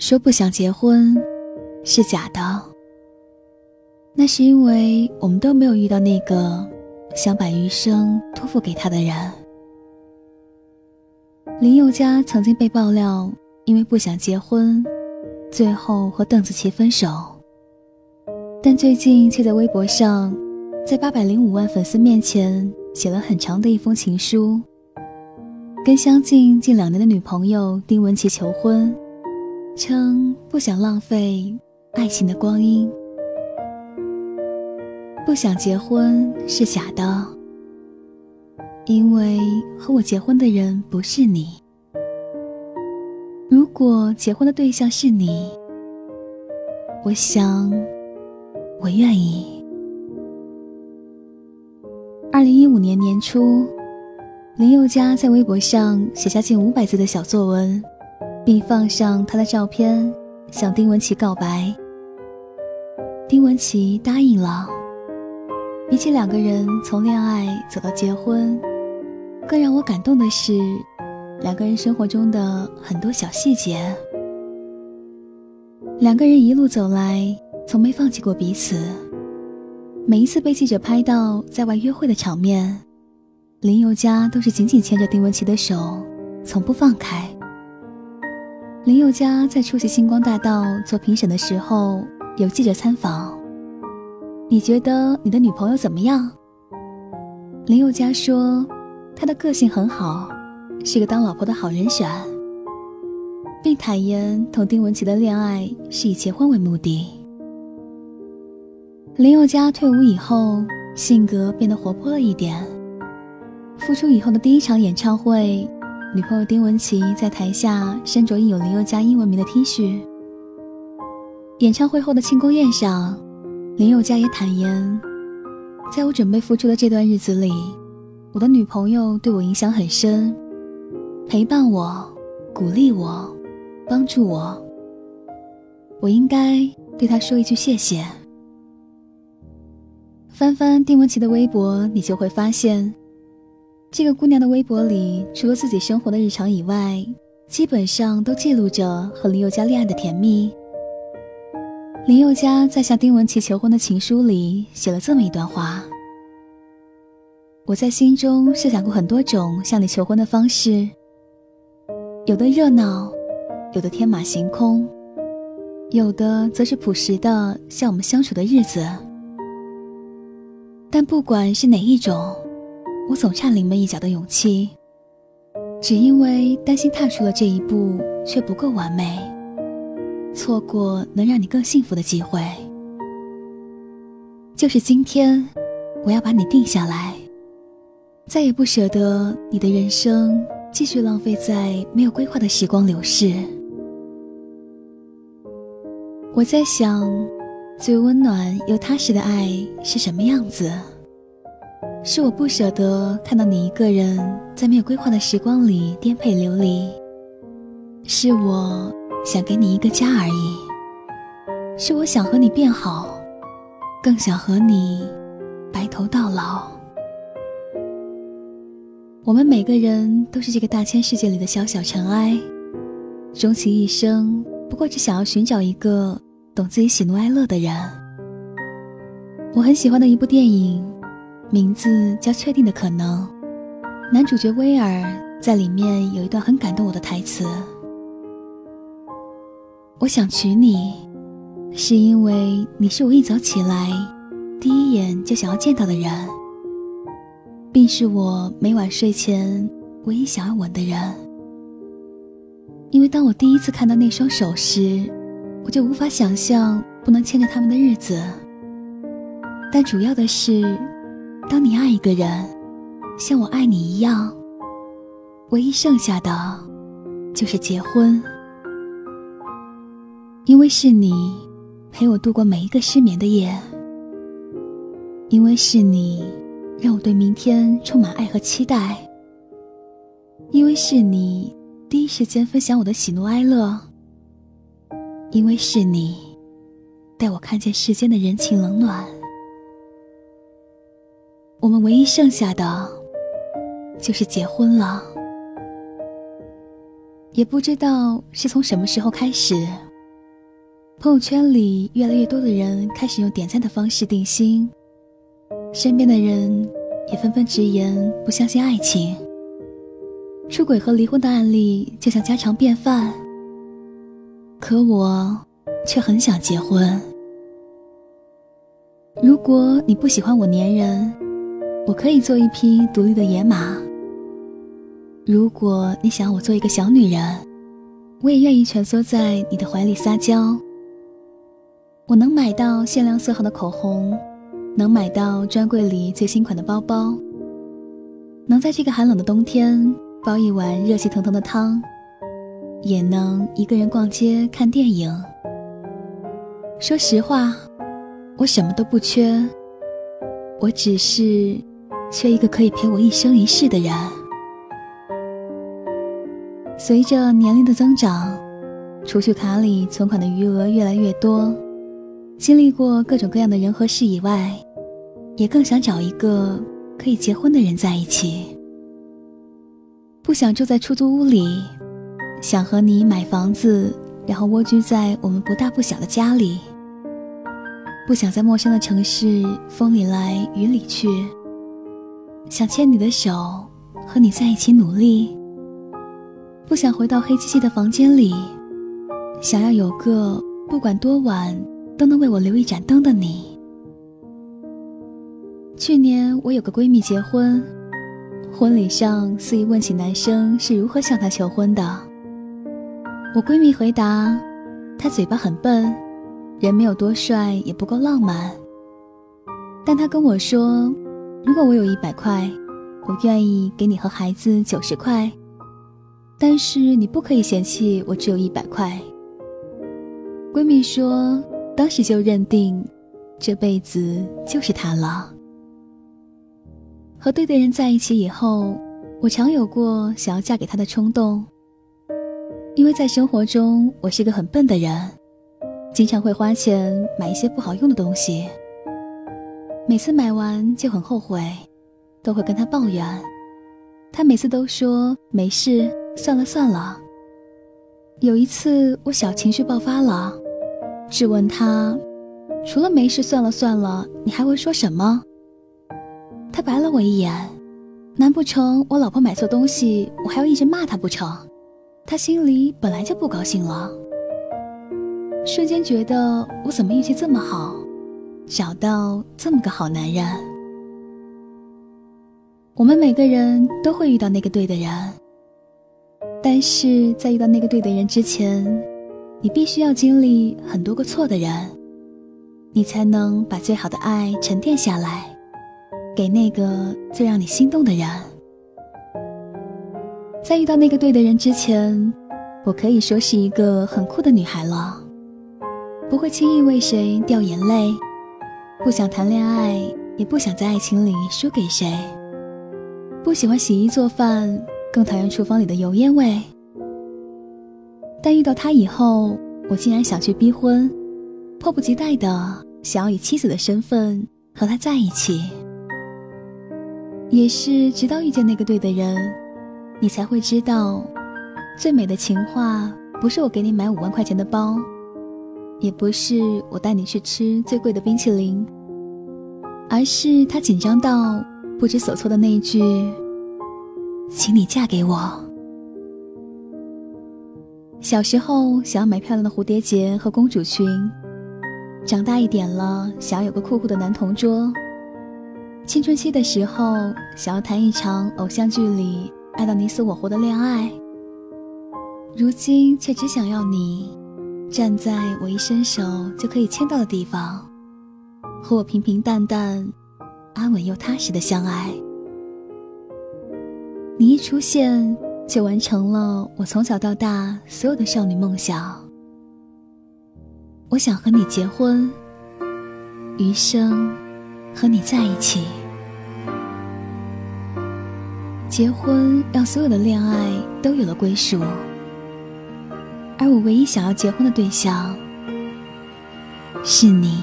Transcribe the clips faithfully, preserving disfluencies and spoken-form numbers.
说不想结婚是假的，那是因为我们都没有遇到那个想把余生托付给他的人。林宥嘉曾经被爆料因为不想结婚，最后和邓紫棋分手，但最近却在微博上在八百零五万粉丝面前写了很长的一封情书，跟相近近两年的女朋友丁文琪求婚，称不想浪费爱情的光阴。不想结婚是假的，因为和我结婚的人不是你。如果结婚的对象是你，我想我愿意。二零一五年年初，林宥嘉在微博上写下近五百字的小作文，并放上他的照片向丁文琪告白。丁文琪答应了，比起两个人从恋爱走到结婚，更让我感动的是两个人生活中的很多小细节。两个人一路走来从没放弃过彼此，每一次被记者拍到在外约会的场面，林宥嘉都是紧紧牵着丁文琪的手从不放开。林宥嘉在出席星光大道做评审的时候，有记者参访，你觉得你的女朋友怎么样？林宥嘉说她的个性很好，是个当老婆的好人选，并坦言同丁文琪的恋爱是以结婚为目的。林宥嘉退伍以后性格变得活泼了一点，复出以后的第一场演唱会，女朋友丁文琪在台下身着印有林宥嘉英文名的 T 恤。演唱会后的庆功宴上，林宥嘉也坦言，在我准备复出的这段日子里，我的女朋友对我影响很深，陪伴我，鼓励我，帮助我，我应该对她说一句谢谢。翻翻丁文琪的微博，你就会发现这个姑娘的微博里，除了自己生活的日常以外，基本上都记录着和林宥嘉恋爱的甜蜜。林宥嘉在向丁文琪求婚的情书里写了这么一段话：我在心中设想过很多种向你求婚的方式，有的热闹，有的天马行空，有的则是朴实的像我们相处的日子。但不管是哪一种，我总差临门一脚的勇气，只因为担心踏出了这一步却不够完美，错过能让你更幸福的机会。就是今天，我要把你定下来，再也不舍得你的人生继续浪费在没有规划的时光流逝。我在想，最温暖又踏实的爱是什么样子？是我不舍得看到你一个人在没有规划的时光里颠沛流离，是我想给你一个家而已，是我想和你变好，更想和你白头到老。我们每个人都是这个大千世界里的小小尘埃，终其一生不过只想要寻找一个懂自己喜怒哀乐的人。我很喜欢的一部电影名字叫《确定的可能》，男主角威尔在里面有一段很感动我的台词：我想娶你，是因为你是我一早起来第一眼就想要见到的人，并是我每晚睡前唯一想要吻的人。因为当我第一次看到那双手时，我就无法想象不能牵着他们的日子。但主要的是，当你爱一个人，像我爱你一样，唯一剩下的就是结婚。因为是你陪我度过每一个失眠的夜，因为是你让我对明天充满爱和期待，因为是你第一时间分享我的喜怒哀乐，因为是你带我看见世间的人情冷暖。我们唯一剩下的就是结婚了。也不知道是从什么时候开始，朋友圈里越来越多的人开始用点赞的方式定心，身边的人也纷纷直言不相信爱情，出轨和离婚的案例就像家常便饭。可我却很想结婚。如果你不喜欢我粘人，我可以做一匹独立的野马；如果你想我做一个小女人，我也愿意蜷缩在你的怀里撒娇。我能买到限量色号的口红，能买到专柜里最新款的包包，能在这个寒冷的冬天煲一碗热气腾腾的汤，也能一个人逛街看电影。说实话，我什么都不缺，我只是缺一个可以陪我一生一世的人。随着年龄的增长，储蓄卡里存款的余额越来越多，经历过各种各样的人和事以外，也更想找一个可以结婚的人在一起。不想住在出租屋里，想和你买房子，然后蜗居在我们不大不小的家里。不想在陌生的城市风里来雨里去，想牵你的手和你在一起努力。不想回到黑漆漆的房间里，想要有个不管多晚都能为我留一盏灯的你。去年我有个闺蜜结婚，婚礼上司仪问起男生是如何向她求婚的，我闺蜜回答，她嘴巴很笨，人没有多帅也不够浪漫，但他跟我说，如果我有一百块，我愿意给你和孩子九十块，但是你不可以嫌弃我只有一百块。闺蜜说，当时就认定这辈子就是他了。和对的人在一起以后，我常有过想要嫁给他的冲动，因为在生活中我是个很笨的人，经常会花钱买一些不好用的东西，每次买完就很后悔，都会跟他抱怨，他每次都说没事，算了算了。有一次我小情绪爆发了，质问他，除了没事算了算了，你还会说什么？他白了我一眼，难不成我老婆买错东西，我还要一直骂他不成？他心里本来就不高兴了。瞬间觉得我怎么运气这么好，找到这么个好男人。我们每个人都会遇到那个对的人，但是在遇到那个对的人之前，你必须要经历很多个错的人，你才能把最好的爱沉淀下来，给那个最让你心动的人。在遇到那个对的人之前，我可以说是一个很酷的女孩了，不会轻易为谁掉眼泪，不想谈恋爱，也不想在爱情里输给谁，不喜欢洗衣做饭，更讨厌厨房里的油烟味。但遇到他以后，我竟然想去逼婚，迫不及待的想要以妻子的身份和他在一起。也是直到遇见那个对的人，你才会知道，最美的情话不是我给你买五万块钱的包，也不是我带你去吃最贵的冰淇淋，而是他紧张到不知所措的那一句，请你嫁给我。小时候想要买漂亮的蝴蝶结和公主裙，长大一点了想要有个酷酷的男同桌，青春期的时候想要谈一场偶像剧里爱到你死我活的恋爱，如今却只想要你站在我一伸手就可以牵到的地方，和我平平淡淡安稳又踏实的相爱。你一出现就完成了我从小到大所有的少女梦想。我想和你结婚，余生和你在一起。结婚让所有的恋爱都有了归属，而我唯一想要结婚的对象是你。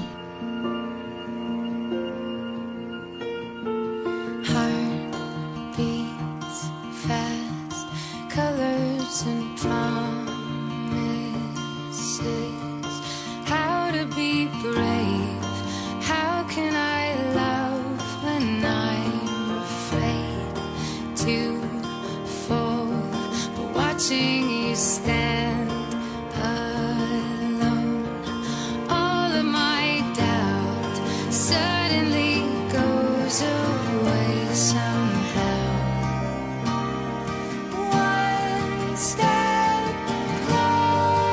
Heart beats fast, colors and promises. watching you stand alone. All of my doubt suddenly goes away somehow. One step closer.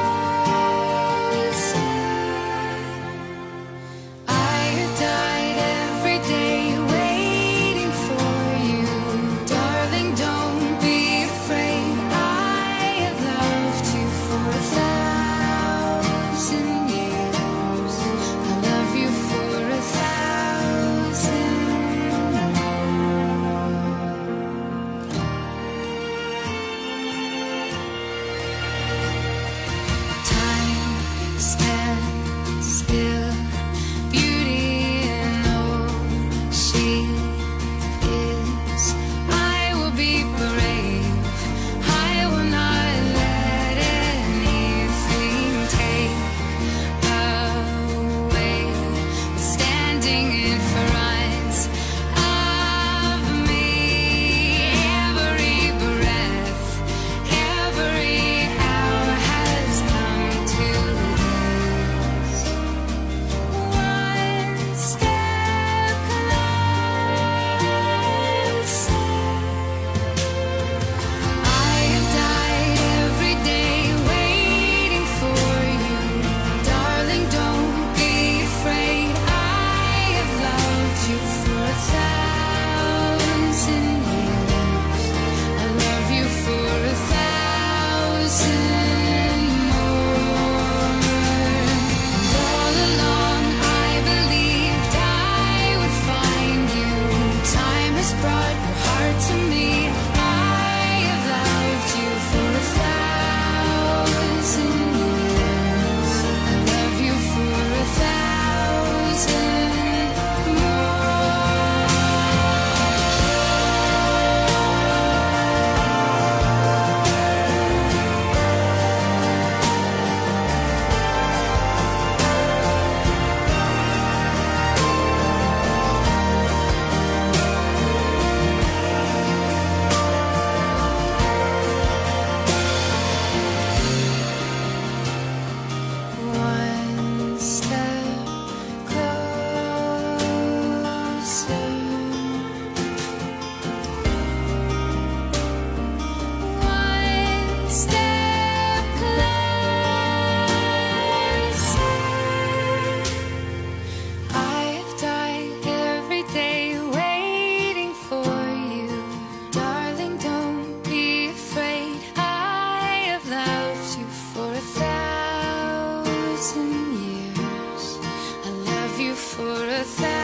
I have died every day. Stand still, beauty and all she is. I will be brave, I will not let anything take away what's standing in front of me. Every breath, every hour has come to years. I love you for a thousand.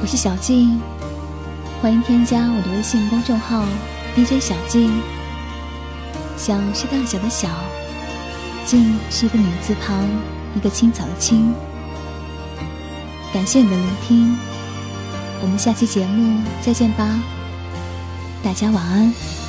我是小静，欢迎添加我的微信公众号 D J 小静。小是大小的小，静是一个女字旁，一个青草的青。感谢你的聆听，我们下期节目再见吧，大家晚安。